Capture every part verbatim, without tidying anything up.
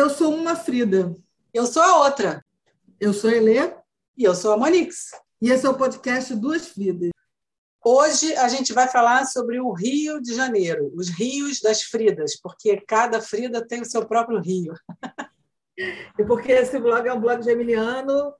Eu sou uma Frida. Eu sou a outra. Eu sou a Elê. E eu sou a Monix. E esse é o podcast Duas Fridas. Hoje a gente vai falar sobre o Rio de Janeiro, os rios das Fridas, porque cada Frida tem o seu próprio rio. E porque esse blog é um blog geminiano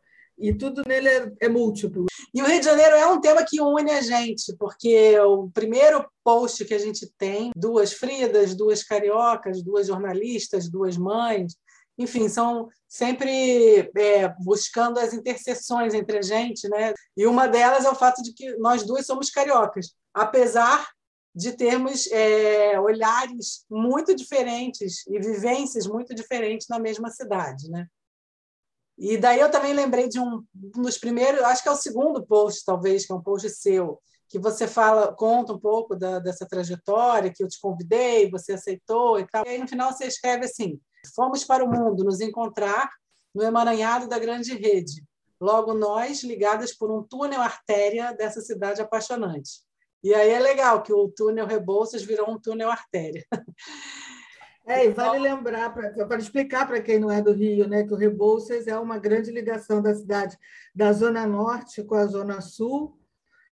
e tudo nele é, é múltiplo. E o Rio de Janeiro é um tema que une a gente, porque o primeiro post que a gente tem, duas Fridas, duas cariocas, duas jornalistas, duas mães, enfim, são sempre é, buscando as interseções entre a gente, né? E uma delas é o fato de que nós duas somos cariocas, apesar de termos é, olhares muito diferentes e vivências muito diferentes na mesma cidade, né? E daí eu também lembrei de um dos primeiros, acho que é o segundo post, talvez, que é um post seu, que você fala, conta um pouco da, dessa trajetória, que eu te convidei, você aceitou e tal. E aí, no final, você escreve assim: fomos para o mundo nos encontrar no emaranhado da grande rede, logo nós, ligadas por um túnel artéria dessa cidade apaixonante. E aí é legal que o túnel Rebouças virou um túnel artéria. É, e vale lembrar, para explicar para quem não é do Rio, né, que o Rebouças é uma grande ligação da cidade, da Zona Norte com a Zona Sul.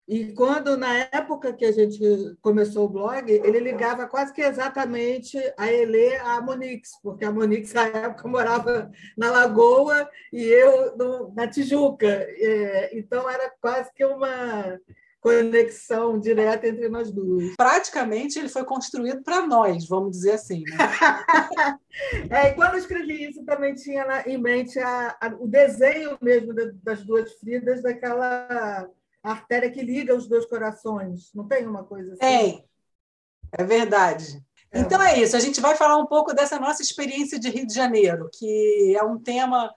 E quando, na época que a gente começou o blog, ele ligava quase que exatamente a Elê à Monix, porque a Monix, na época, morava na Lagoa e eu no, na Tijuca. É, então, era quase que uma conexão direta entre nós duas. Praticamente, ele foi construído para nós, vamos dizer assim, né? É, e quando eu escrevi isso, também tinha em mente a, a, o desenho mesmo das duas Fridas, daquela... a artéria que liga os dois corações. Não tem uma coisa assim? Tem. É verdade. É. Então é isso. A gente vai falar um pouco dessa nossa experiência de Rio de Janeiro, que é um tema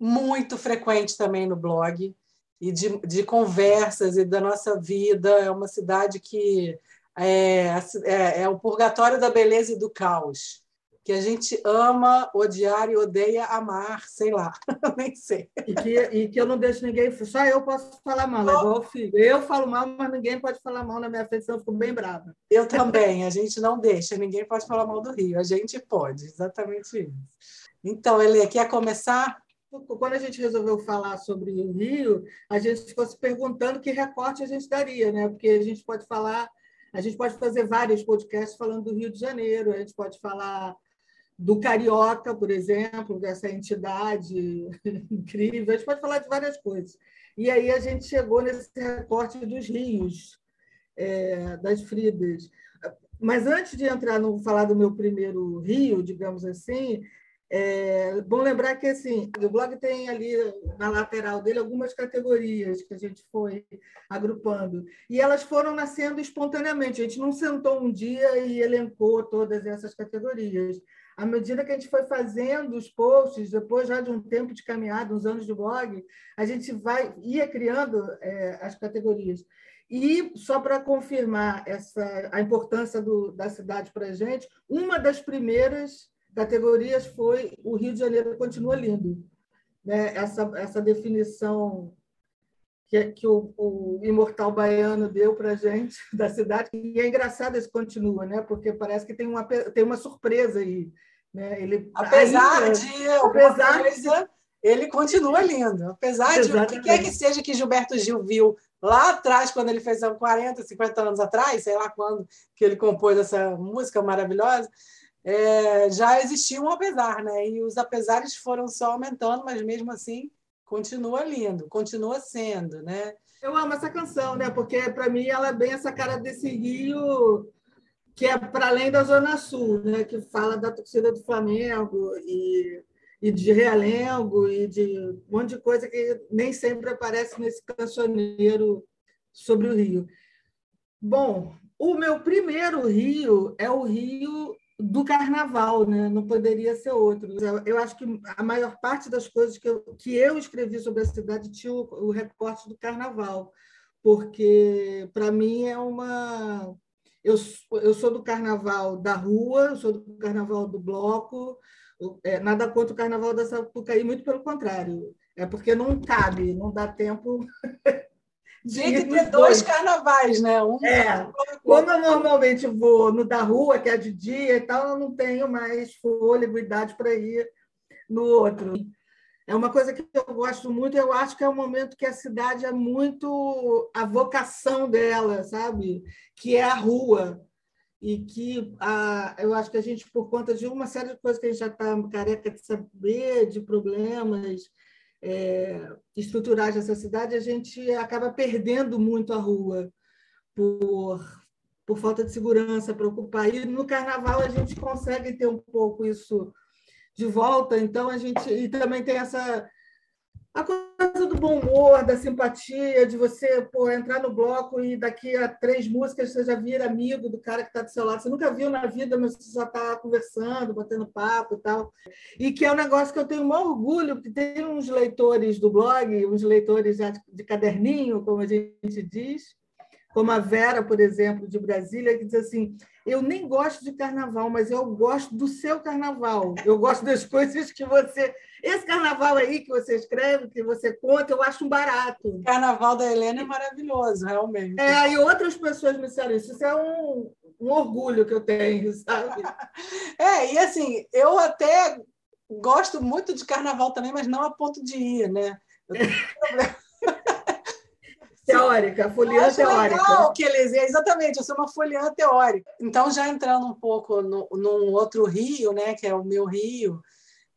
muito frequente também no blog, e de, de conversas e da nossa vida. É uma cidade que é, é, é o purgatório da beleza e do caos, que a gente ama, odiar e odeia amar, sei lá, nem sei. E que, e que eu não deixo ninguém, só eu posso falar mal, é igual o filho. Eu falo mal, mas ninguém pode falar mal na minha frente, senão eu fico bem brava. Eu também, a gente não deixa, ninguém pode falar mal do Rio, a gente pode, exatamente isso. Então, Elê, quer começar? Quando a gente resolveu falar sobre o Rio, a gente ficou se perguntando que recorte a gente daria, né? Porque a gente pode falar, a gente pode fazer vários podcasts falando do Rio de Janeiro, a gente pode falar do carioca, por exemplo, dessa entidade incrível. A gente pode falar de várias coisas. E aí a gente chegou nesse recorte dos rios, é, das Fridas. Mas antes de entrar no falar do meu primeiro rio, digamos assim, é bom lembrar que assim, o blog tem ali na lateral dele algumas categorias que a gente foi agrupando. E elas foram nascendo espontaneamente. A gente não sentou um dia e elencou todas essas categorias. À medida que a gente foi fazendo os posts, depois já de um tempo de caminhada, uns anos de blog, a gente vai, ia criando é, as categorias. E, só para confirmar essa, a importância do, da cidade para a gente, uma das primeiras categorias foi o Rio de Janeiro continua lindo. Né? Essa, essa definição que, que o, o imortal baiano deu para a gente da cidade. E é engraçado esse continua, né? Porque parece que tem uma, tem uma surpresa aí. Né? Ele, apesar ainda, de apesar coisa, de... ele continua lindo. Apesar Exatamente. de o que quer que seja que Gilberto Gil viu lá atrás, quando ele fez quarenta, cinquenta anos atrás, sei lá quando que ele compôs essa música maravilhosa, é, já existia um apesar, né? E os apesares foram só aumentando, mas mesmo assim continua lindo, continua sendo, né? Eu amo essa canção, né? Porque para mim ela é bem essa cara desse Rio que é para além da Zona Sul, né? Que fala da torcida do Flamengo e, e de Realengo e de um monte de coisa que nem sempre aparece nesse cancioneiro sobre o Rio. Bom, o meu primeiro Rio é o Rio do carnaval, né? Não poderia ser outro. Eu acho que a maior parte das coisas que eu, que eu escrevi sobre a cidade tinha o, o recorte do carnaval, porque, para mim, é uma... Eu, eu sou do carnaval da rua, eu sou do carnaval do bloco, é, nada contra o carnaval da Sapucaí, muito pelo contrário. É porque não cabe, não dá tempo... Tinha que ter dois carnavais, né? Um é. Como eu normalmente vou no da rua, que é de dia e tal, eu não tenho mais fôlego, idade para ir no outro. É uma coisa que eu gosto muito, eu acho que é um momento que a cidade é muito a vocação dela, sabe? Que é a rua. E que a, eu acho que a gente, por conta de uma série de coisas que a gente já está careca de saber, de problemas é, estruturais dessa cidade, a gente acaba perdendo muito a rua por, por falta de segurança para ocupar. E no carnaval a gente consegue ter um pouco isso de volta, então a gente. E também tem essa. A coisa do bom humor, da simpatia, de você pô, entrar no bloco e daqui a três músicas você já vira amigo do cara que está do seu lado. Você nunca viu na vida, mas você já está conversando, batendo papo e tal. E que é um negócio que eu tenho o maior orgulho, porque tem uns leitores do blog, uns leitores já de caderninho, como a gente diz, como a Vera, por exemplo, de Brasília, que diz assim, eu nem gosto de carnaval, mas eu gosto do seu carnaval. Eu gosto das coisas que você... Esse carnaval aí que você escreve, que você conta, eu acho um barato. O carnaval da Helena é maravilhoso, realmente. É, e outras pessoas me disseram isso. Isso é um, um orgulho que eu tenho, sabe? É, e assim, eu até gosto muito de carnaval também, mas não a ponto de ir, né? Eu tenho problema. Teórica, foliã teórica. Legal que eles... Exatamente, eu sou uma foliã teórica. Então, já entrando um pouco no, num outro Rio, né, que é o meu Rio,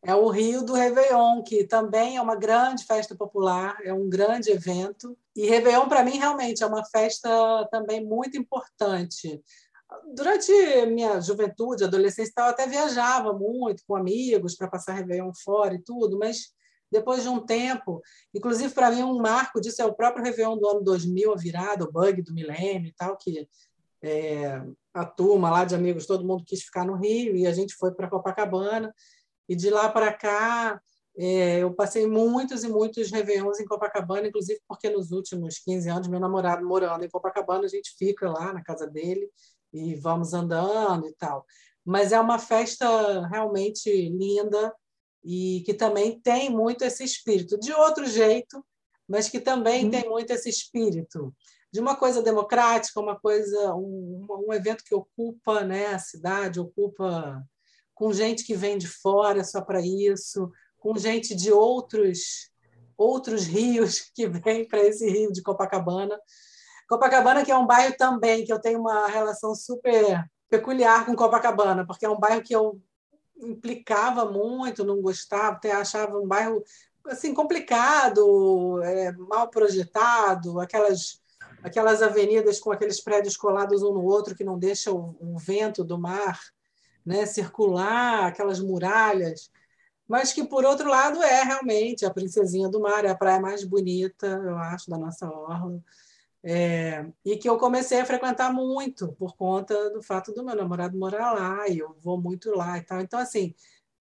é o Rio do Réveillon, que também é uma grande festa popular, é um grande evento. E Réveillon, para mim, realmente é uma festa também muito importante. Durante minha juventude, adolescência, eu até viajava muito com amigos para passar Réveillon fora e tudo, mas... Depois de um tempo, inclusive para mim um marco disso é o próprio Réveillon do ano dois mil, a virada, o bug do milênio e tal, que é, a turma lá de amigos, todo mundo quis ficar no Rio e a gente foi para Copacabana e de lá para cá é, eu passei muitos e muitos Réveillons em Copacabana, inclusive porque nos últimos quinze anos meu namorado morando em Copacabana, a gente fica lá na casa dele e vamos andando e tal. Mas é uma festa realmente linda, e que também tem muito esse espírito, de outro jeito, mas que também uhum. tem muito esse espírito, de uma coisa democrática, uma coisa, um, um evento que ocupa, né, a cidade, ocupa com gente que vem de fora só para isso, com gente de outros, outros rios que vem para esse Rio de Copacabana. Copacabana, que é um bairro também, que eu tenho uma relação super peculiar com Copacabana, porque é um bairro que eu implicava muito, não gostava, até achava um bairro assim, complicado, é, mal projetado, aquelas, aquelas avenidas com aqueles prédios colados um no outro que não deixa o, o vento do mar, né, circular, aquelas muralhas, mas que, por outro lado, é realmente a princesinha do mar, é a praia mais bonita, eu acho, da nossa orla. É, e que eu comecei a frequentar muito por conta do fato do meu namorado morar lá e eu vou muito lá e tal. Então, assim,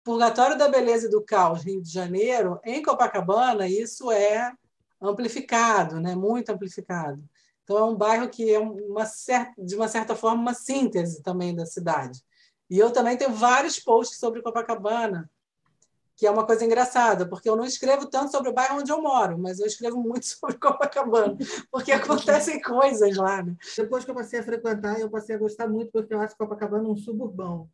purgatório da beleza e do caos, Rio de Janeiro, em Copacabana, isso é amplificado, né? Muito amplificado. Então, é um bairro que é, uma certa, de uma certa forma, uma síntese também da cidade. E eu também tenho vários posts sobre Copacabana, que é uma coisa engraçada, porque eu não escrevo tanto sobre o bairro onde eu moro, mas eu escrevo muito sobre Copacabana, porque acontecem coisas lá. Né? Depois que eu passei a frequentar, eu passei a gostar muito, porque eu acho Copacabana um suburbão.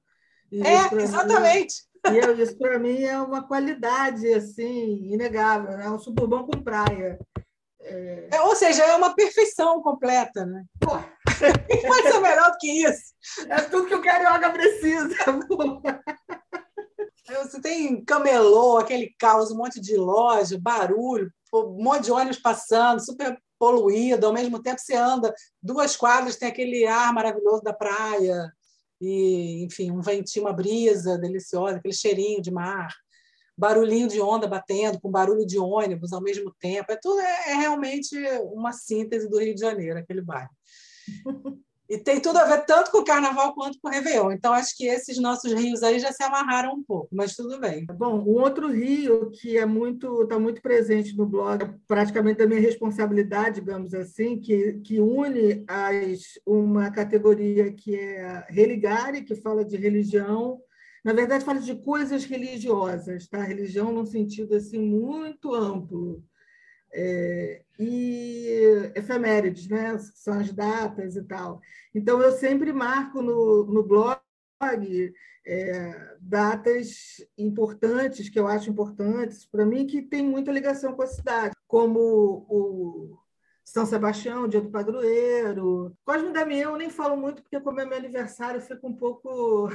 E é, exatamente! Mim, e eu, isso, para mim, é uma qualidade assim, inegável. É, né? Um suburbão com praia. É... É, ou seja, é uma perfeição completa. Né? Pô, pode ser melhor do que isso. É tudo que o carioca precisa. Pô. Você tem camelô, aquele caos, um monte de loja, barulho, um monte de ônibus passando, super poluído. Ao mesmo tempo, você anda duas quadras, tem aquele ar maravilhoso da praia. E, enfim, um ventinho, uma brisa deliciosa, aquele cheirinho de mar. Barulhinho de onda batendo com barulho de ônibus ao mesmo tempo. É, tudo, é, é realmente uma síntese do Rio de Janeiro, aquele bairro. E tem tudo a ver tanto com o Carnaval quanto com o Réveillon. Então, acho que esses nossos rios aí já se amarraram um pouco, mas tudo bem. Bom, um outro rio que é muito, está muito presente no blog, praticamente da minha responsabilidade, digamos assim, que, que une as, uma categoria que é religare, que fala de religião, na verdade, fala de coisas religiosas, tá? Religião num sentido assim, muito amplo. É, e efemérides, né? São as datas e tal. Então, eu sempre marco no, no blog É, datas importantes, que eu acho importantes para mim, que tem muita ligação com a cidade, como o São Sebastião, Dia do Padroeiro. Cosme Damião eu nem falo muito, porque como é meu aniversário, eu fico um pouco...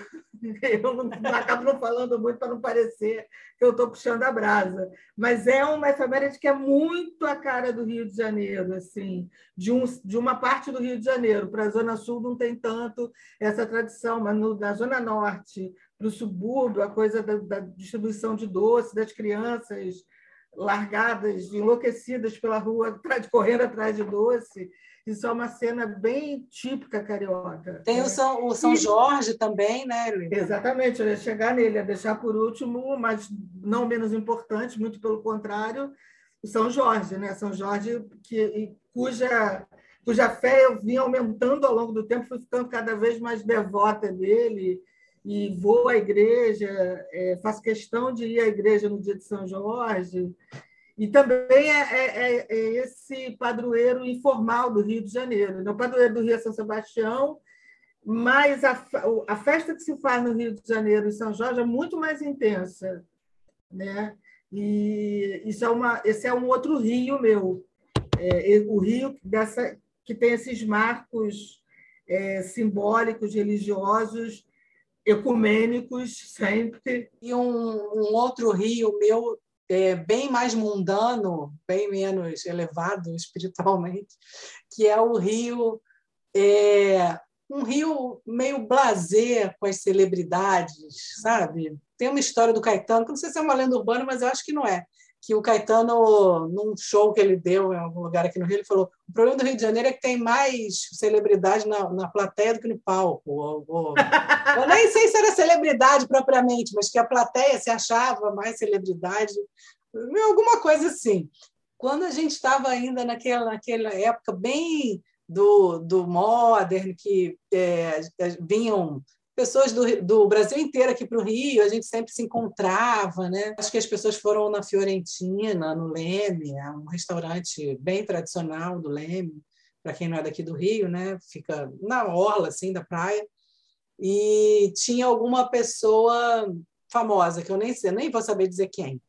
eu não, acabo não falando muito para não parecer que eu estou puxando a brasa. Mas é uma efeméride que é muito a cara do Rio de Janeiro, assim, de, um, de uma parte do Rio de Janeiro. Para a Zona Sul não tem tanto essa tradição, mas no, na Zona Norte, para o subúrbio, a coisa da, da distribuição de doce das crianças... largadas, enlouquecidas pela rua, correndo atrás de doce. Isso é uma cena bem típica carioca. Tem né? o, São, o São Jorge também, né, Luiz? Exatamente, eu ia chegar nele, ia deixar por último, mas não menos importante, muito pelo contrário, o São Jorge, né? São Jorge, que, cuja, cuja fé eu vim aumentando ao longo do tempo, fui ficando cada vez mais devota dele. E vou à igreja, é, faço questão de ir à igreja no dia de São Jorge. E também é, é, é esse padroeiro informal do Rio de Janeiro. O padroeiro do Rio é São Sebastião, mas a, a festa que se faz no Rio de Janeiro e São Jorge é muito mais intensa, né? E isso é uma, esse é um outro Rio meu. É, o Rio dessa, que tem esses marcos é, simbólicos, religiosos, ecumênicos sempre. E um, um outro Rio meu, é, bem mais mundano, bem menos elevado espiritualmente, que é o Rio, é, um Rio meio blasé com as celebridades, sabe? Tem uma história do Caetano, que não sei se é uma lenda urbana, mas eu acho que não é, que o Caetano, num show que ele deu em algum lugar aqui no Rio, ele falou: o problema do Rio de Janeiro é que tem mais celebridade na, na plateia do que no palco. Ou, ou... Eu nem sei se era celebridade propriamente, mas que a plateia se achava mais celebridade, alguma coisa assim. Quando a gente estava ainda naquela, naquela época bem do, do modern, que é, vinham... pessoas do, do Brasil inteiro aqui para o Rio, a gente sempre se encontrava, né? Acho que as pessoas foram na Fiorentina, no Leme, é um restaurante bem tradicional do Leme, para quem não é daqui do Rio, né? Fica na orla, assim, da praia. E tinha alguma pessoa famosa, que eu nem sei, nem vou saber dizer quem.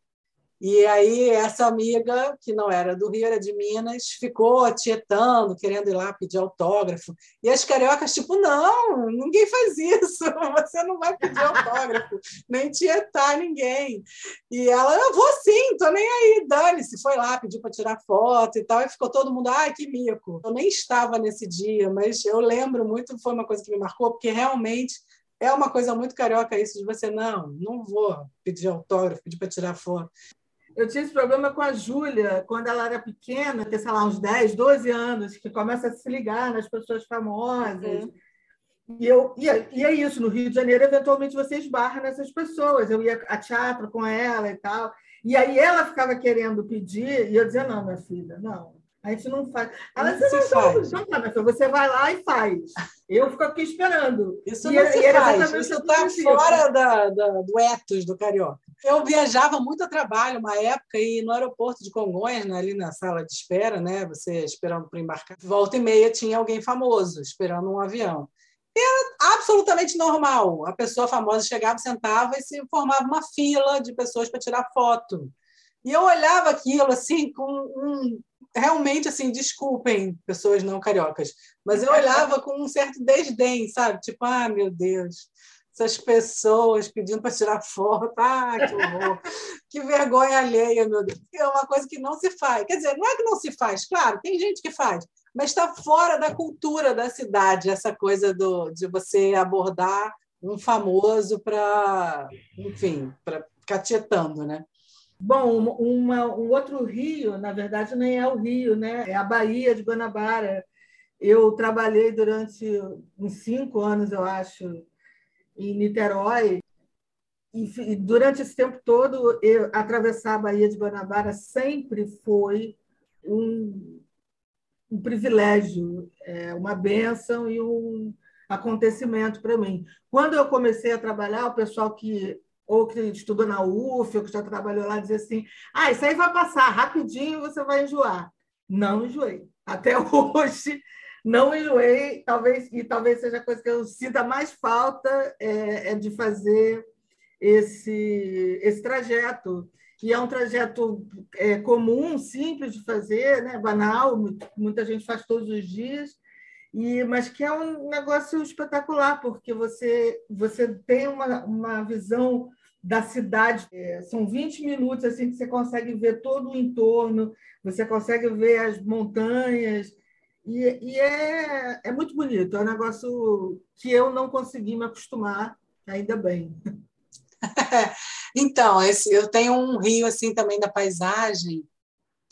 E aí essa amiga, que não era do Rio, era de Minas, ficou tietando, querendo ir lá pedir autógrafo. E as cariocas, tipo, não, ninguém faz isso, você não vai pedir autógrafo, nem tietar ninguém. E ela, eu vou sim, tô nem aí, dane-se. Foi lá, pediu para tirar foto e tal, e ficou todo mundo, ai, que mico. Eu nem estava nesse dia, mas eu lembro muito, foi uma coisa que me marcou, porque realmente... é uma coisa muito carioca isso, de você, não, não vou pedir autógrafo, pedir para tirar foto. Eu tinha esse problema com a Júlia, quando ela era pequena, tem, sei lá, uns dez, doze anos, que começa a se ligar nas pessoas famosas. Uhum. E, eu, e, é, e é isso, no Rio de Janeiro, eventualmente, você esbarra nessas pessoas. Eu ia a teatro com ela e tal. E aí ela ficava querendo pedir, e eu dizia, não, minha filha, não. A gente não faz. Ela disse, não, faz. Não, não, não, você vai lá e faz. Eu fico aqui esperando. Isso e, não se e faz, isso está fora da, da, do ethos do carioca. Eu viajava muito a trabalho, uma época, e no aeroporto de Congonhas, né, ali na sala de espera, né, você esperando para embarcar, volta e meia tinha alguém famoso esperando um avião. E era absolutamente normal. A pessoa famosa chegava, sentava e se formava uma fila de pessoas para tirar foto. E eu olhava aquilo assim com um... realmente, assim, desculpem, pessoas não cariocas, mas eu olhava com um certo desdém, sabe? Tipo, ah, meu Deus, essas pessoas pedindo para tirar foto, ah, que horror, que vergonha alheia, meu Deus. É uma coisa que não se faz. Quer dizer, não é que não se faz, claro, tem gente que faz, mas está fora da cultura da cidade, essa coisa do, de você abordar um famoso para, enfim, para ficar tietando, né? Bom, uma, um outro Rio, na verdade, nem é o Rio, né? É a Baía de Guanabara. Eu trabalhei durante uns cinco anos, eu acho, em Niterói. E durante esse tempo todo, eu, atravessar a Baía de Guanabara sempre foi um, um privilégio, é, uma bênção e um acontecimento para mim. Quando eu comecei a trabalhar, o pessoal que... ou que estudou na U F F, ou que já trabalhou lá, dizer assim, ah, isso aí vai passar rapidinho, você vai enjoar. Não enjoei. Até hoje, não enjoei, talvez, e talvez seja a coisa que eu sinta mais falta, é, é de fazer esse, esse trajeto. E é um trajeto é, comum, simples de fazer, né? Banal, muita gente faz todos os dias, e, mas que é um negócio espetacular, porque você, você tem uma, uma visão da cidade. É, são vinte minutos assim, que você consegue ver todo o entorno, você consegue ver as montanhas, e, e é, é muito bonito. É um negócio que eu não consegui me acostumar, ainda bem. Então, esse, eu tenho um rio assim também da paisagem,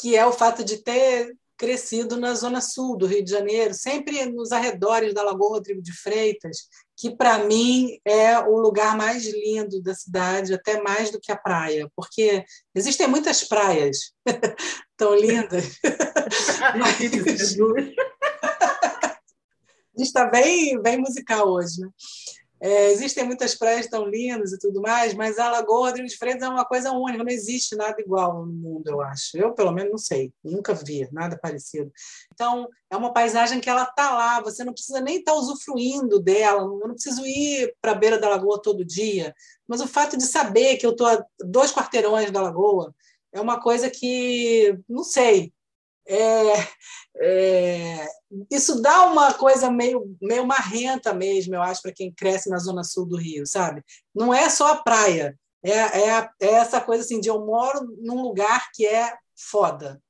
que é o fato de ter crescido na zona sul do Rio de Janeiro, sempre nos arredores da Lagoa Rodrigo de Freitas, que para mim é o lugar mais lindo da cidade, até mais do que a praia, porque existem muitas praias tão lindas. Mas... A gente está bem, bem musical hoje, né? É, existem muitas praias tão lindas e tudo mais, mas a Lagoa Rodrigo de Freitas é uma coisa única, não existe nada igual no mundo, eu acho. Eu, pelo menos, não sei, nunca vi nada parecido. Então, é uma paisagem que ela está lá, você não precisa nem estar tá usufruindo dela, eu não preciso ir para a beira da lagoa todo dia, mas o fato de saber que eu estou a dois quarteirões da lagoa é uma coisa que, não sei, É, é, isso dá uma coisa meio, meio marrenta mesmo, eu acho, para quem cresce na zona sul do Rio, sabe? Não é só a praia, é, é, é essa coisa assim de eu moro num lugar que é foda,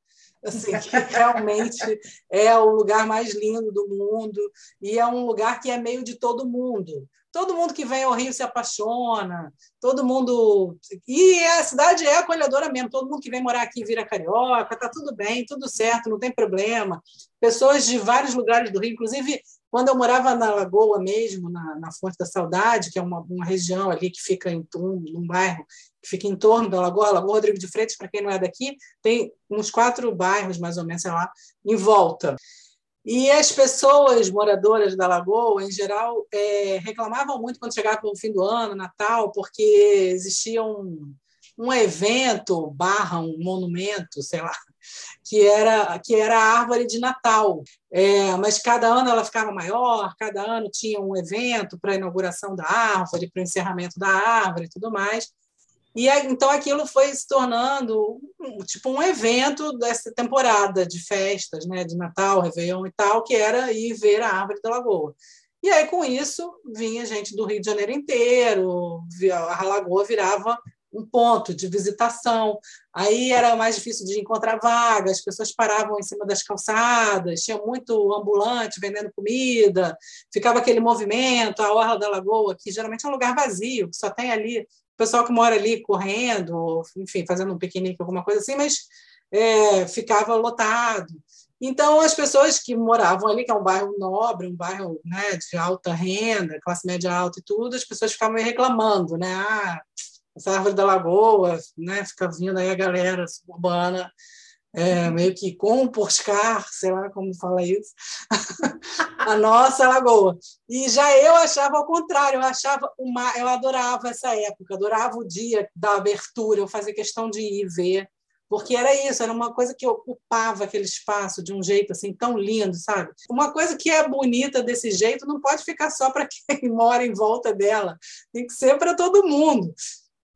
assim, que realmente é o lugar mais lindo do mundo e é um lugar que é meio de todo mundo. Todo mundo que vem ao Rio se apaixona, todo mundo... E a cidade é acolhedora mesmo, todo mundo que vem morar aqui vira carioca, está tudo bem, tudo certo, não tem problema. Pessoas de vários lugares do Rio, inclusive, quando eu morava na Lagoa mesmo, na, na Fonte da Saudade, que é uma, uma região ali que fica em torno, num bairro que fica em torno da Lagoa, Lagoa Rodrigo de Freitas, para quem não é daqui, tem uns quatro bairros, mais ou menos, sei lá, em volta. E as pessoas moradoras da Lagoa, em geral, é, reclamavam muito quando chegava o fim do ano, Natal, porque existia um, um evento, barra, um monumento, sei lá, que era, que era a árvore de Natal. É, mas cada ano ela ficava maior, cada ano tinha um evento para a inauguração da árvore, para o encerramento da árvore e tudo mais. E então aquilo foi se tornando tipo um evento dessa temporada de festas, né, de Natal, Réveillon e tal, que era ir ver a árvore da Lagoa. E aí, com isso, vinha gente do Rio de Janeiro inteiro, a Lagoa virava um ponto de visitação. Aí era mais difícil de encontrar vaga, as pessoas paravam em cima das calçadas, tinha muito ambulante vendendo comida, ficava aquele movimento, a Orla da Lagoa, que geralmente é um lugar vazio, que só tem ali... o pessoal que mora ali correndo, enfim, fazendo um piquenique, alguma coisa assim, mas é, ficava lotado. Então, as pessoas que moravam ali, que é um bairro nobre, um bairro, né, de alta renda, classe média alta e tudo, as pessoas ficavam reclamando, né? Ah, essa árvore da Lagoa, né? Fica vindo aí a galera suburbana, é, meio que compostar, sei lá como fala isso, a nossa Lagoa. E já eu achava ao contrário, eu achava uma, eu adorava essa época, adorava o dia da abertura, eu fazia questão de ir ver, porque era isso, era uma coisa que ocupava aquele espaço de um jeito assim tão lindo, sabe? Uma coisa que é bonita desse jeito não pode ficar só para quem mora em volta dela, tem que ser para todo mundo.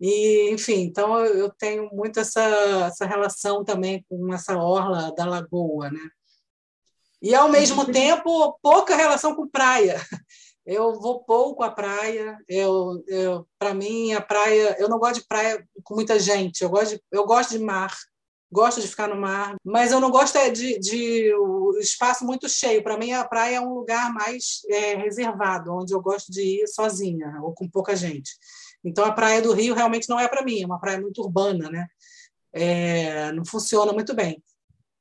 E, enfim, então eu tenho muito essa, essa relação também com essa orla da Lagoa, né? E, ao mesmo tempo, pouca relação com praia. Eu vou pouco à praia. Eu, eu, para mim, a praia... Eu não gosto de praia com muita gente. Eu gosto de, eu gosto de mar. Gosto de ficar no mar. Mas eu não gosto de, de um espaço muito cheio. Para mim, a praia é um lugar mais é, reservado, onde eu gosto de ir sozinha ou com pouca gente. Então, a praia do Rio realmente não é para mim, é uma praia muito urbana, né? É, não funciona muito bem.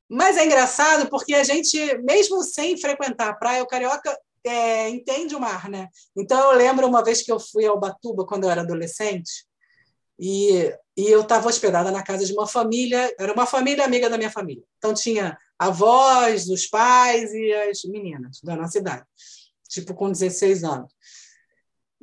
Mas é engraçado porque a gente, mesmo sem frequentar a praia, o carioca é, entende o mar, né? Então, eu lembro uma vez que eu fui ao Batuba, quando eu era adolescente, e, e eu estava hospedada na casa de uma família, era uma família amiga da minha família. Então, tinha avós, os pais e as meninas da nossa idade, tipo com dezesseis anos.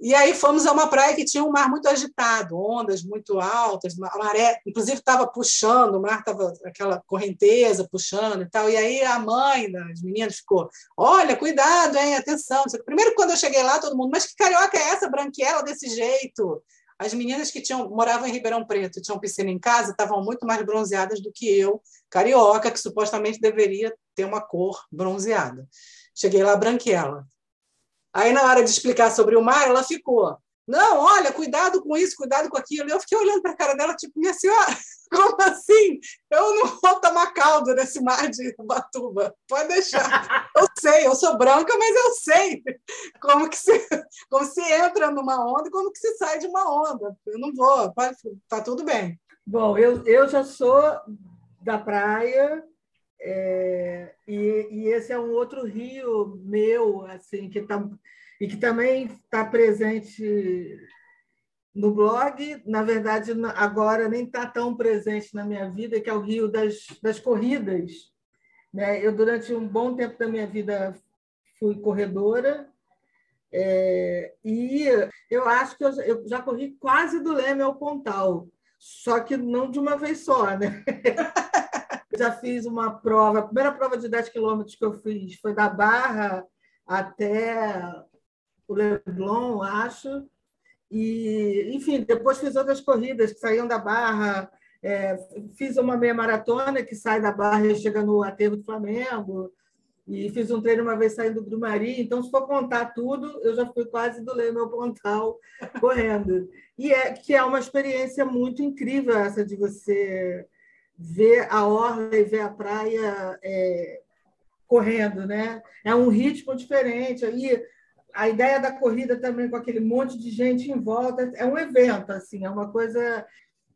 E aí fomos a uma praia que tinha um mar muito agitado, ondas muito altas, a maré, inclusive estava puxando, o mar estava aquela correnteza puxando e tal. E aí a mãe das meninas ficou, olha, cuidado, hein, atenção. Primeiro, quando eu cheguei lá, todo mundo, mas que carioca é essa, branquela desse jeito? As meninas que tinham, moravam em Ribeirão Preto, tinham piscina em casa, estavam muito mais bronzeadas do que eu, carioca, que supostamente deveria ter uma cor bronzeada. Cheguei lá, branquela. Aí, na hora de explicar sobre o mar, ela ficou, não, olha, cuidado com isso, cuidado com aquilo. Eu fiquei olhando para a cara dela, tipo, minha senhora, como assim? Eu não vou tomar caldo nesse mar de Batuba, pode deixar. Eu sei, eu sou branca, mas eu sei como que se, como se entra numa onda e como que se sai de uma onda. Eu não vou, tá tudo bem. Bom, eu, eu já sou da praia, É, e, e esse é um outro Rio meu, assim, que tá, e que também está presente no blog, na verdade, agora nem está tão presente na minha vida, que é o Rio das, das corridas, né? Eu, durante um bom tempo da minha vida, fui corredora, é, e eu acho que eu, eu já corri quase do Leme ao Pontal, só que não de uma vez só, né? Já fiz uma prova, a primeira prova de dez quilômetros que eu fiz foi da Barra até o Leblon, acho. E, enfim, depois fiz outras corridas que saíam da Barra. É, fiz uma meia maratona que sai da Barra e chega no Aterro do Flamengo. E fiz um treino uma vez saindo do Grumari. Então, se for contar tudo, eu já fui quase do Leme ao Pontal correndo. E é que é uma experiência muito incrível essa de você ver a orla e ver a praia é, correndo, né? É um ritmo diferente. Aí a ideia da corrida também com aquele monte de gente em volta é um evento, assim, é uma coisa.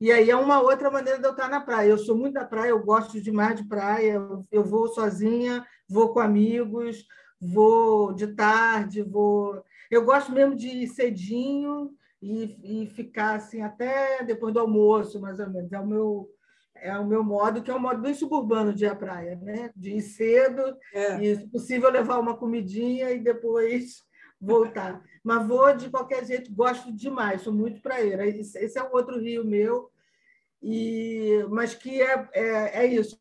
E aí é uma outra maneira de eu estar na praia. Eu sou muito da praia, eu gosto demais de praia. Eu vou sozinha, vou com amigos, vou de tarde, vou. Eu gosto mesmo de ir cedinho e, e ficar assim até depois do almoço, mais ou menos. É o meu É o meu modo, que é um modo bem suburbano de ir à praia, né? De ir cedo, é. E, se possível, levar uma comidinha e depois voltar. Mas vou, de qualquer jeito, gosto demais, sou muito praeira. Esse é um outro Rio meu, e... mas que é, é, é isso,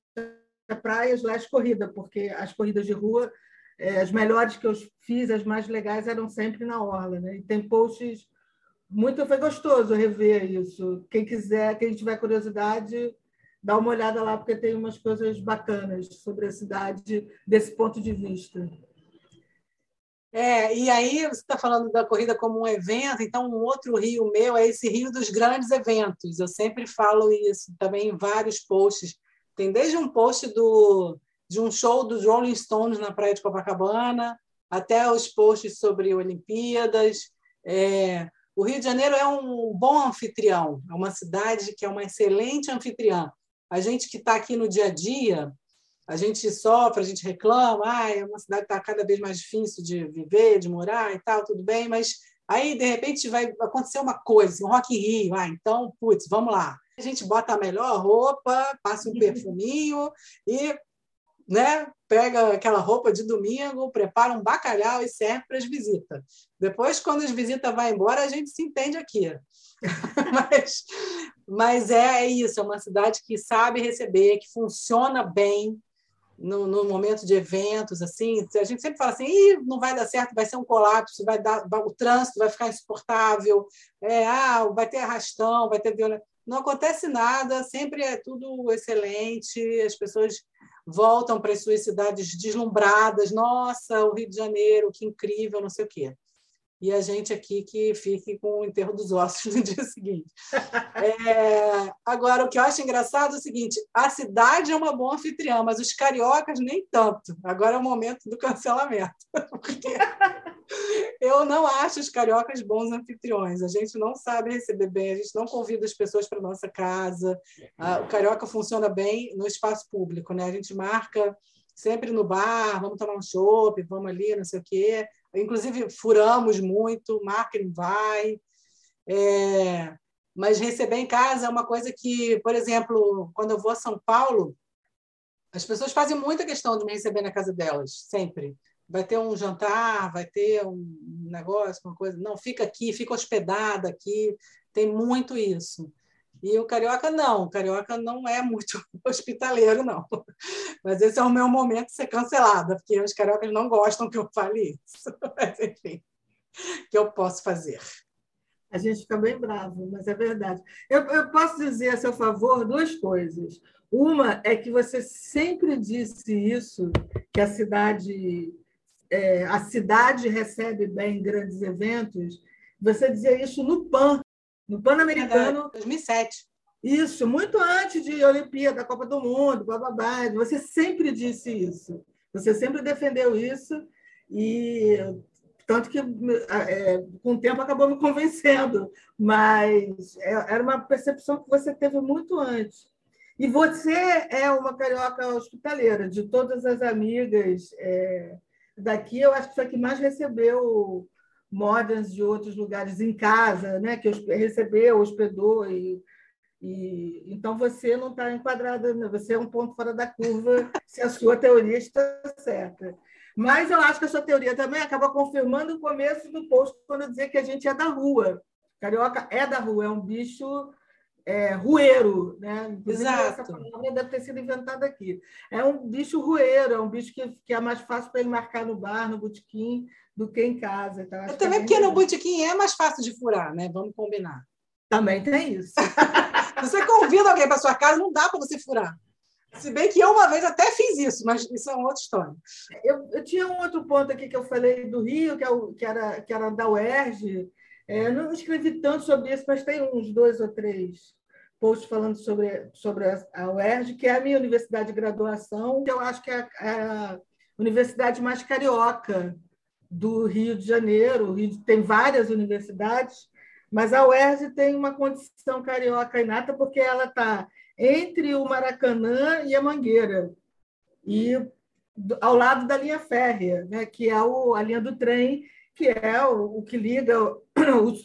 é praia slash corrida, porque as corridas de rua, é, as melhores que eu fiz, as mais legais, eram sempre na orla, né? E tem posts muito... Foi gostoso rever isso. Quem quiser, quem tiver curiosidade... Dá uma olhada lá, porque tem umas coisas bacanas sobre a cidade desse ponto de vista. É, e aí você está falando da corrida como um evento, então um outro Rio meu é esse Rio dos grandes eventos. Eu sempre falo isso também em vários posts. Tem desde um post do, de um show dos Rolling Stones na praia de Copacabana, até os posts sobre Olimpíadas. É, o Rio de Janeiro é um bom anfitrião, é uma cidade que é uma excelente anfitriã. A gente que está aqui no dia a dia, a gente sofre, a gente reclama, ah, é uma cidade que está cada vez mais difícil de viver, de morar e tal, tudo bem, mas aí, de repente, vai acontecer uma coisa, um Rock in Rio, ah, então, putz, vamos lá. A gente bota a melhor roupa, passa um perfuminho e, né, pega aquela roupa de domingo, prepara um bacalhau e serve para as visitas. Depois, quando as visitas vão embora, a gente se entende aqui. mas, mas é isso, é uma cidade que sabe receber, que funciona bem no, no momento de eventos. Assim, a gente sempre fala assim, Ih, não vai dar certo, vai ser um colapso, vai dar, o trânsito vai ficar insuportável, é, ah, vai ter arrastão, vai ter violência. Não acontece nada, sempre é tudo excelente, as pessoas voltam para as suas cidades deslumbradas, nossa, o Rio de Janeiro, que incrível, não sei o quê. E a gente aqui que fique com o enterro dos ossos no dia seguinte. É, agora, o que eu acho engraçado é o seguinte, a cidade é uma boa anfitriã, mas os cariocas nem tanto. Agora é o momento do cancelamento. Porque eu não acho os cariocas bons anfitriões. A gente não sabe receber bem, a gente não convida as pessoas para a nossa casa. O carioca funciona bem no espaço público, né? A gente marca sempre no bar, vamos tomar um chopp, vamos ali, não sei o quê. Inclusive, furamos muito, marca e vai. É, mas receber em casa é uma coisa que, por exemplo, quando eu vou a São Paulo, as pessoas fazem muita questão de me receber na casa delas, sempre. vai ter um jantar, vai ter um negócio, uma coisa. Não, fica aqui, fica hospedada aqui. Tem muito isso. E o carioca não, o carioca não é muito hospitaleiro, não. Mas esse é o meu momento de ser cancelada, porque os cariocas não gostam que eu fale isso. Mas, enfim, o que eu posso fazer? A gente fica bem bravo, mas é verdade. Eu, eu posso dizer a seu favor duas coisas. Uma é que você sempre disse isso, que a cidade, é, a cidade recebe bem grandes eventos. Você dizia isso no P A N. No Pan-Americano... dois mil e sete. Isso, muito antes de Olimpíada, Copa do Mundo, blá, blá, blá. Você sempre disse isso. Você sempre defendeu isso. E tanto que, é, com o tempo, acabou me convencendo. Mas era uma percepção que você teve muito antes. E você é uma carioca hospitaleira. De todas as amigas é, daqui, eu acho que foi a que mais recebeu... moderns de outros lugares em casa, né, que recebeu, hospedou. E, e, então, você não está enquadrada, você é um ponto fora da curva se a sua teoria está certa. Mas eu acho que a sua teoria também acaba confirmando o começo do post, quando eu dizia que a gente é da rua. Carioca é da rua, é um bicho é, rueiro. Né? Exato. Essa palavra deve ter sido inventada aqui. É um bicho rueiro, é um bicho que, que é mais fácil para ele marcar no bar, no botequim, do que em casa. Então, acho também que é porque no botequim é mais fácil de furar, né? Vamos combinar. Também tem isso. Você convida alguém para sua casa, não dá para você furar. Se bem que eu uma vez até fiz isso, mas isso é uma outra história. Eu, eu tinha um outro ponto aqui que eu falei do Rio, que, é o, que, era, que era da U E R J. É, eu não escrevi tanto sobre isso, mas tem uns dois ou três posts falando sobre, sobre a U E R J, que é a minha universidade de graduação, que eu acho que é a, a universidade mais carioca do Rio de Janeiro. O Rio tem várias universidades, mas a U E R J tem uma condição carioca inata, porque ela está entre o Maracanã e a Mangueira, e ao lado da linha férrea, né, que é o, a linha do trem, que é o, o que liga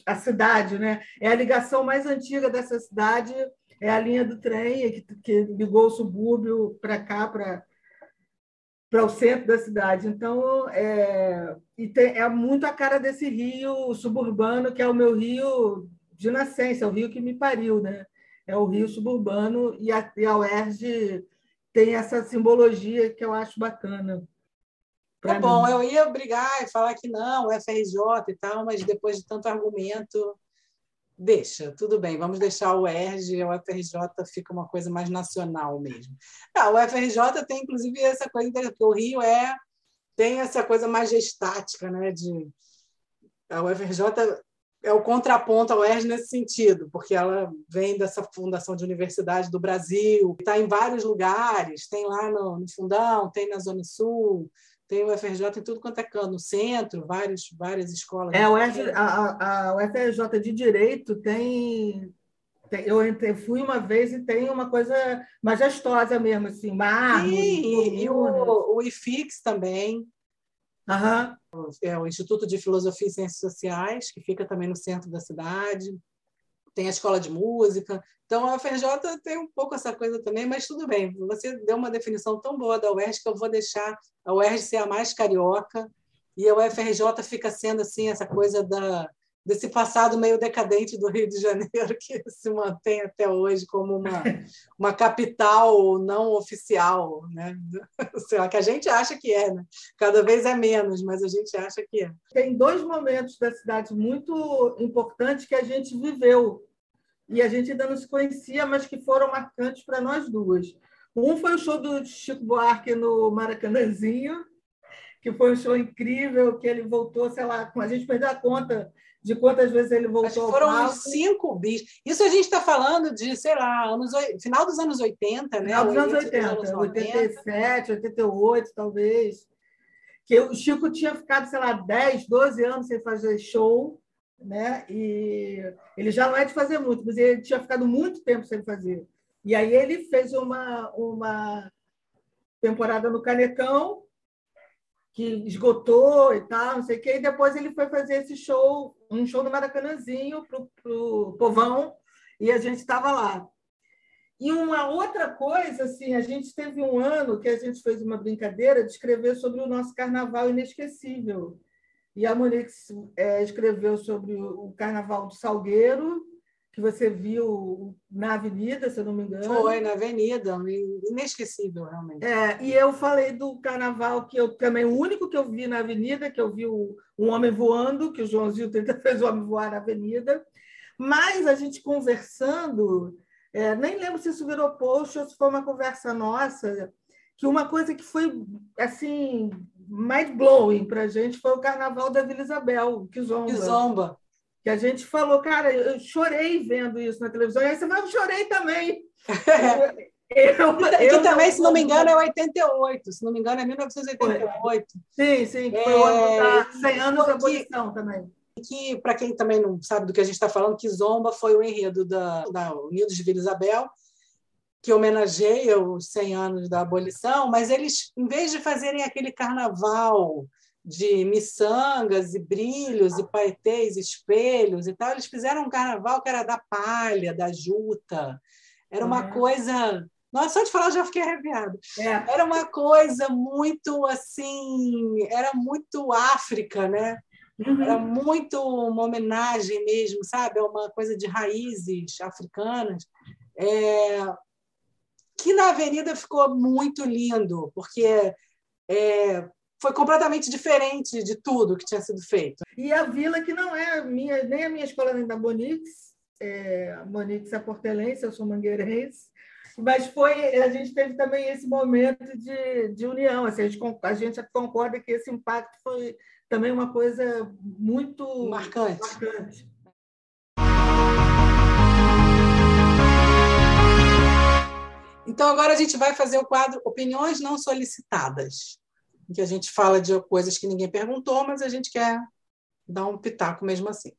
a cidade. Né? É a ligação mais antiga dessa cidade, é a linha do trem, que, que ligou o subúrbio para cá, para... para o centro da cidade. Então, é, e tem, é muito a cara desse Rio suburbano, que é o meu Rio de nascença, é o Rio que me pariu, né? É o Rio suburbano, e a, e a U E R J tem essa simbologia que eu acho bacana. É bom, mim. Eu ia brigar e falar que não, U F R J e tal, mas depois de tanto argumento, deixa, tudo bem, vamos deixar o U E R J, o U F R J fica uma coisa mais nacional mesmo. Ah, o U F R J tem, inclusive, essa coisa, porque o Rio é, tem essa coisa mais gestática, né? De, a U F R J é o contraponto à U E R J nesse sentido, porque ela vem dessa fundação de universidade do Brasil, está em vários lugares, tem lá no, no Fundão, tem na Zona Sul, tem o U F R J em tudo quanto é canto, no centro, várias, várias escolas. É, a U F R J de Direito tem, tem... Eu fui uma vez e tem uma coisa majestosa mesmo, assim, mármore. Sim, e o, o I F I X também. Uhum. É o Instituto de Filosofia e Ciências Sociais, que fica também no centro da cidade. Tem a escola de música. Então, a U F R J tem um pouco essa coisa também, mas tudo bem. Você deu uma definição tão boa da U E R J que eu vou deixar a U E R J ser a mais carioca, e a U F R J fica sendo assim, essa coisa da, desse passado meio decadente do Rio de Janeiro, que se mantém até hoje como uma, uma capital não oficial, né? Sei lá, que a gente acha que é, né? Cada vez é menos, mas a gente acha que é. Tem dois momentos da cidade muito importantes que a gente viveu, e a gente ainda não se conhecia, mas que foram marcantes para nós duas. Um foi o show do Chico Buarque no Maracanãzinho, que foi um show incrível, que ele voltou, sei lá, a gente perdeu a conta de quantas vezes ele voltou. Acho que foram ao uns cinco bis. Isso a gente está falando de, sei lá, anos, final dos anos oitenta, né? Final dos anos oitenta, dos anos oitenta e sete, oitenta e oito, talvez. Que o Chico tinha ficado, sei lá, dez, doze anos sem fazer show, né? E ele já não é de fazer muito, mas ele tinha ficado muito tempo sem fazer. E aí ele fez uma, uma temporada no Canecão, que esgotou e tal, não sei o quê, e depois ele foi fazer esse show, um show no Maracanãzinho, para o povão, e a gente estava lá. E uma outra coisa, assim, a gente teve um ano que a gente fez uma brincadeira de escrever sobre o nosso carnaval inesquecível. E a Monique é, escreveu sobre o Carnaval do Salgueiro, que você viu na Avenida, se eu não me engano. Foi, na Avenida, inesquecível, realmente. É, e eu falei do carnaval, que eu também, o único que eu vi na Avenida, que eu vi o, um homem voando, que o João Gil tenta fez o homem voar na Avenida. Mas a gente conversando, é, nem lembro se isso virou post ou se foi uma conversa nossa, que uma coisa que foi assim mind-blowing para a gente foi o Carnaval da Vila Isabel, que zomba. Que zomba. Que a gente falou, cara, eu chorei vendo isso na televisão, e aí você vai, eu chorei também. Eu, eu, que eu também, não... se não me engano, é oitenta e oito, se não me engano, é mil novecentos e oitenta e oito. Sim, sim, que foi o ano da cem anos da abolição também. Que, para quem também não sabe do que a gente está falando, que Zomba foi o enredo da, da Unidos de Vila Isabel, que homenageia os cem anos da abolição, mas eles, em vez de fazerem aquele carnaval de miçangas e brilhos e paetês, espelhos e tal, eles fizeram um carnaval que era da palha, da juta. Era uma uhum. coisa... Nossa, só de falar eu já fiquei arrepiada. É. Era uma coisa muito, assim... Era muito África, né? Uhum. Era muito uma homenagem mesmo, sabe? É uma coisa de raízes africanas, é... que na Avenida ficou muito lindo, porque é... foi completamente diferente de tudo que tinha sido feito. E a vila, que não é a minha, nem a minha escola, nem da Bonix, é... a Bonix é portelense, eu sou mangueirense, mas foi, a gente teve também esse momento de, de união, assim, a, gente, a gente concorda que esse impacto foi... também uma coisa muito marcante. marcante. Então, agora a gente vai fazer o quadro Opiniões Não Solicitadas, em que a gente fala de coisas que ninguém perguntou, mas a gente quer dar um pitaco mesmo assim.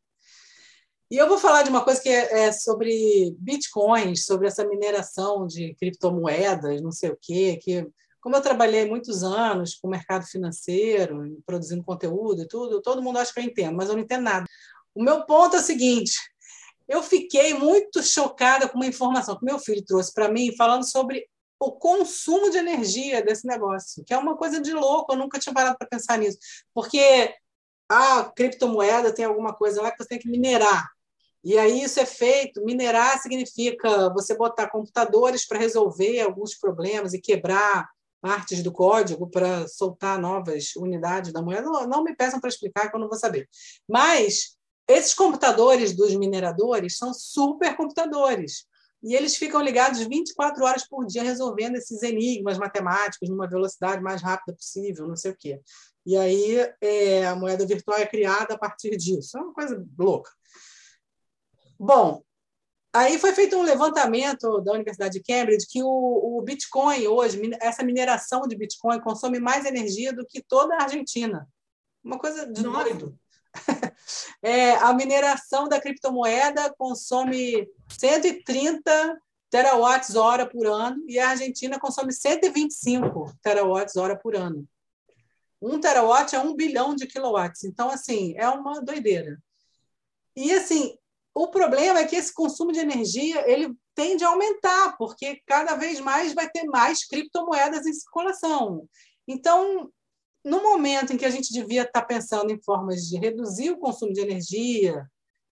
E eu vou falar de uma coisa que é sobre bitcoins, sobre essa mineração de criptomoedas, não sei o quê, que... Como eu trabalhei muitos anos com o mercado financeiro, produzindo conteúdo e tudo, todo mundo acha que eu entendo, mas eu não entendo nada. O meu ponto é o seguinte, eu fiquei muito chocada com uma informação que meu filho trouxe para mim, falando sobre o consumo de energia desse negócio, que é uma coisa de louco, eu nunca tinha parado para pensar nisso, porque a criptomoeda tem alguma coisa lá que você tem que minerar. E aí isso é feito, minerar significa você botar computadores para resolver alguns problemas e quebrar partes do código para soltar novas unidades da moeda. Não, não me peçam para explicar, que eu não vou saber. Mas esses computadores dos mineradores são supercomputadores. E eles ficam ligados vinte e quatro horas por dia resolvendo esses enigmas matemáticos numa velocidade mais rápida possível, não sei o quê. E aí é, a moeda virtual é criada a partir disso. É uma coisa louca. Bom, aí foi feito um levantamento da Universidade de Cambridge que o, o Bitcoin hoje, essa mineração de Bitcoin, consome mais energia do que toda a Argentina. Uma coisa de doido. É, a mineração da criptomoeda consome cento e trinta terawatts-hora por ano e a Argentina consome cento e vinte e cinco terawatts-hora por ano. Um terawatt é um bilhão de quilowatts. Então, assim, é uma doideira. E, assim... O problema é que esse consumo de energia ele tende a aumentar, porque cada vez mais vai ter mais criptomoedas em circulação. Então, no momento em que a gente devia estar pensando em formas de reduzir o consumo de energia,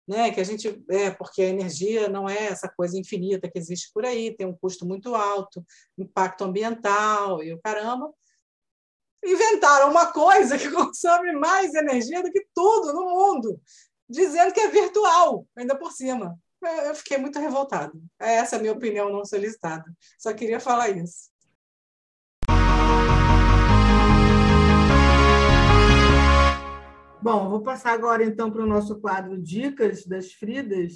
né, que a gente, é, porque a energia não é essa coisa infinita que existe por aí, tem um custo muito alto, impacto ambiental e o caramba, inventaram uma coisa que consome mais energia do que tudo no mundo, dizendo que é virtual, ainda por cima. Eu fiquei muito revoltado. Essa é a minha opinião não solicitada. Só queria falar isso. Bom, vou passar agora, então, para o nosso quadro Dicas das Fridas,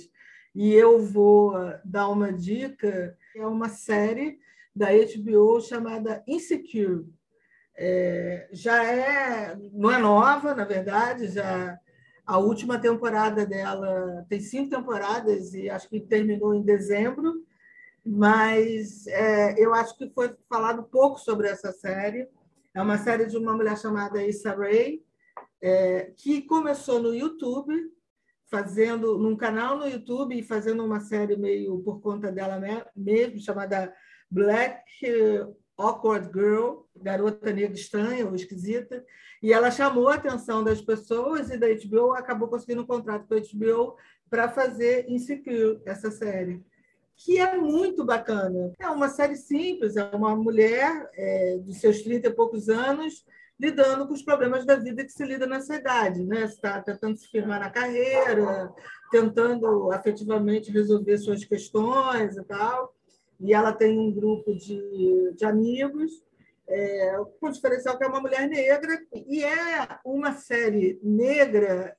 e eu vou dar uma dica, é uma série da H B O chamada Insecure. É, já é... Não é nova, na verdade, já... A última temporada dela tem cinco temporadas e acho que terminou em dezembro, mas é, eu acho que foi falado pouco sobre essa série. É uma série de uma mulher chamada Issa Rae, é, que começou no YouTube, fazendo num canal no YouTube e fazendo uma série meio por conta dela mesmo, chamada Black Awkward Girl, Garota Negra Estranha ou Esquisita, e ela chamou a atenção das pessoas e da agá bê ô acabou conseguindo um contrato com a agá bê ô para fazer Insecure, essa série, que é muito bacana. É uma série simples, é uma mulher é, dos seus trinta e poucos anos lidando com os problemas da vida que se lida nessa idade, né? Está tentando se firmar na carreira, tentando afetivamente resolver suas questões e tal. E ela tem um grupo de, de amigos, é, com diferencial que é uma mulher negra, e é uma série negra,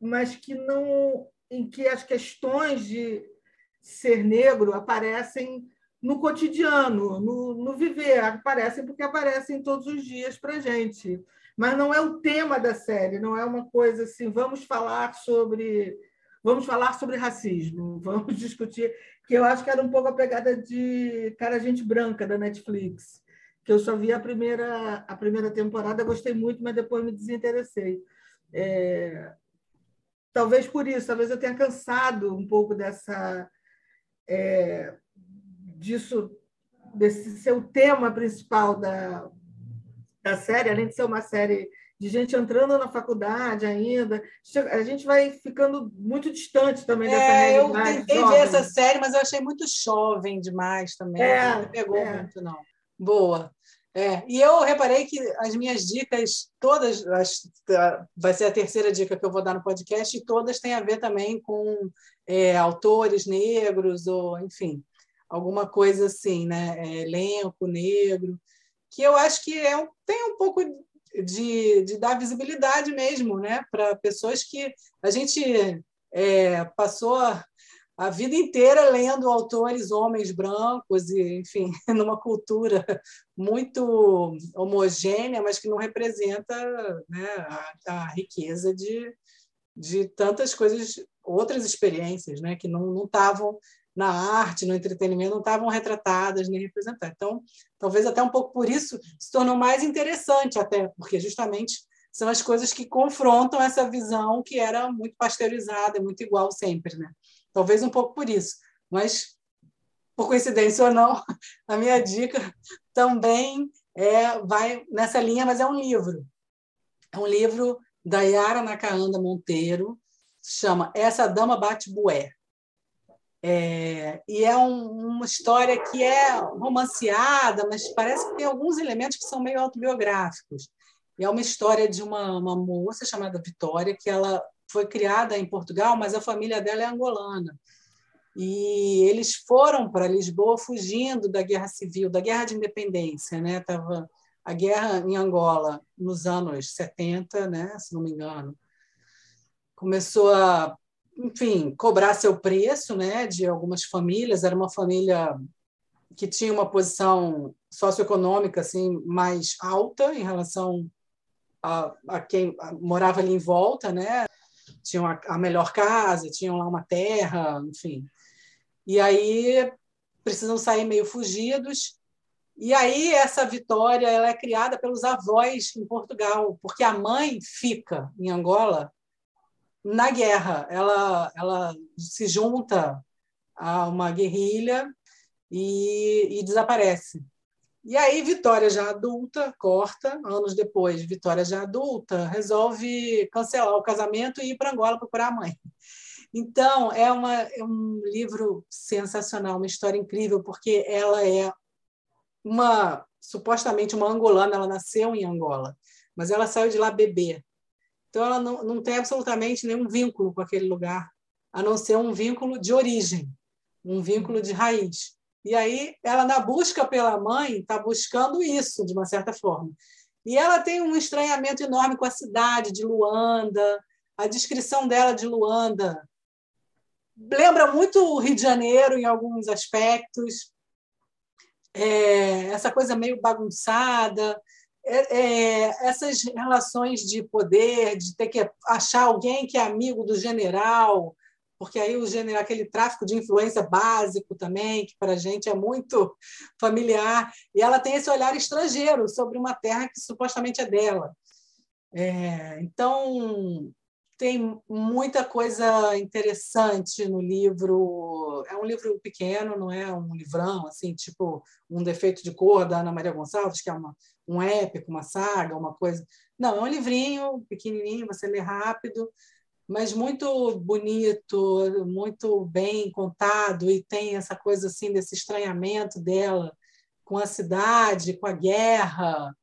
mas que não, em que as questões de ser negro aparecem no cotidiano, no, no viver, aparecem porque aparecem todos os dias para a gente. Mas não é o tema da série, não é uma coisa assim, vamos falar sobre, vamos falar sobre racismo, vamos discutir, que eu acho que era um pouco a pegada de Cara Gente Branca, da Netflix, que eu só vi a primeira, a primeira temporada, gostei muito, mas depois me desinteressei. É... Talvez por isso, talvez eu tenha cansado um pouco dessa... É... disso, desse ser o tema principal da, da série, além de ser uma série de gente entrando na faculdade ainda, a gente vai ficando muito distante também dessa é, realidade. Eu tentei jovem. ver essa série, mas eu achei muito jovem demais também, é, não pegou é. muito, não. Boa. É. E eu reparei que as minhas dicas, todas, as, vai ser a terceira dica que eu vou dar no podcast, e todas têm a ver também com é, autores negros, ou enfim... alguma coisa assim, né? É, elenco negro, que eu acho que é, tem um pouco de, de dar visibilidade mesmo, né? Para pessoas que a gente é, passou a vida inteira lendo autores homens brancos, e, enfim, numa cultura muito homogênea, mas que não representa, né, a, a riqueza de, de tantas coisas, outras experiências, né? Que não estavam... na arte, no entretenimento, não estavam retratadas nem representadas. Então, talvez até um pouco por isso se tornou mais interessante, até porque justamente são as coisas que confrontam essa visão que era muito pasteurizada, muito igual sempre, né? Talvez um pouco por isso. Mas, por coincidência ou não, a minha dica também é, vai nessa linha, mas é um livro. É um livro da Yara Nakaanda Monteiro, chama Essa Dama Bate Bué. É, e é um, uma história que é romanceada, mas parece que tem alguns elementos que são meio autobiográficos. E é uma história de uma, uma moça chamada Vitória, que ela foi criada em Portugal, mas a família dela é angolana. E eles foram para Lisboa fugindo da Guerra Civil, da Guerra de Independência, né? Tava a guerra em Angola nos anos setenta, né? Se não me engano. Começou a enfim, cobrar seu preço, né, de algumas famílias. Era uma família que tinha uma posição socioeconômica assim, mais alta em relação a, a quem morava ali em volta, né? Tinham a, a melhor casa, tinham lá uma terra, enfim. E aí precisam sair meio fugidos. E aí essa Vitória ela é criada pelos avós em Portugal, porque a mãe fica em Angola na guerra. Ela, ela se junta a uma guerrilha e, e desaparece. E aí Vitória, já adulta, corta, anos depois, Vitória já adulta, resolve cancelar o casamento e ir para Angola procurar a mãe. Então, é, uma, é um livro sensacional, uma história incrível, porque ela é uma supostamente uma angolana, ela nasceu em Angola, mas ela saiu de lá bebê. Então, ela não, não tem absolutamente nenhum vínculo com aquele lugar, a não ser um vínculo de origem, um vínculo de raiz. E aí, ela, na busca pela mãe, está buscando isso, de uma certa forma. E ela tem um estranhamento enorme com a cidade de Luanda. A descrição dela de Luanda lembra muito o Rio de Janeiro em alguns aspectos. É, essa coisa meio bagunçada... É, é, essas relações de poder, de ter que achar alguém que é amigo do general, porque aí o general, aquele tráfico de influência básico também, que para a gente é muito familiar, e ela tem esse olhar estrangeiro sobre uma terra que supostamente é dela. É, então, tem muita coisa interessante no livro. É um livro pequeno, não é um livrão, assim, tipo Um Defeito de Cor, da Ana Maria Gonçalves, que é uma, um épico, uma saga, uma coisa... Não, é um livrinho pequenininho, você lê rápido, mas muito bonito, muito bem contado, e tem essa coisa assim, desse estranhamento dela com a cidade, com a guerra,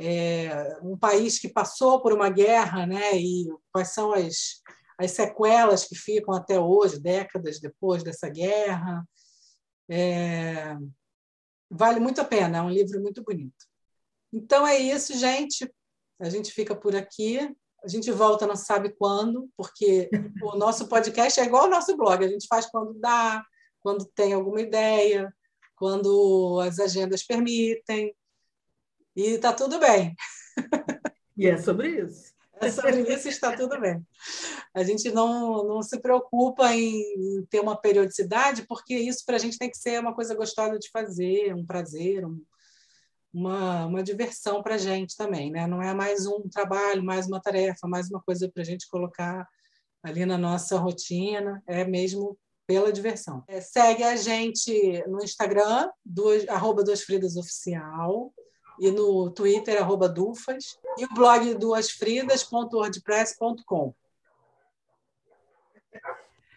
é, um país que passou por uma guerra, né? E quais são as, as sequelas que ficam até hoje, décadas depois dessa guerra. É, vale muito a pena, é um livro muito bonito. Então é isso, gente. A gente fica por aqui. A gente volta, não sabe quando, porque o nosso podcast é igual ao nosso blog. A gente faz quando dá, quando tem alguma ideia, quando as agendas permitem. E está tudo bem. E é sobre isso. É sobre isso, está tudo bem. A gente não, não se preocupa em ter uma periodicidade, porque isso para a gente tem que ser uma coisa gostosa de fazer, um prazer, um... Uma, uma diversão para a gente também, né? Não é mais um trabalho, mais uma tarefa, mais uma coisa para a gente colocar ali na nossa rotina, é mesmo pela diversão. É, segue a gente no Instagram, duas, arroba Duas Fridas Oficial, e no Twitter, arroba Dufas, e o blog duas fridas ponto wordpress ponto com.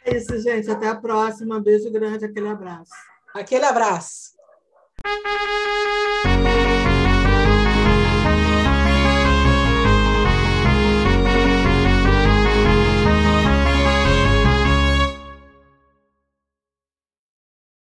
É isso, gente. Até a próxima. Beijo grande, aquele abraço. Aquele abraço.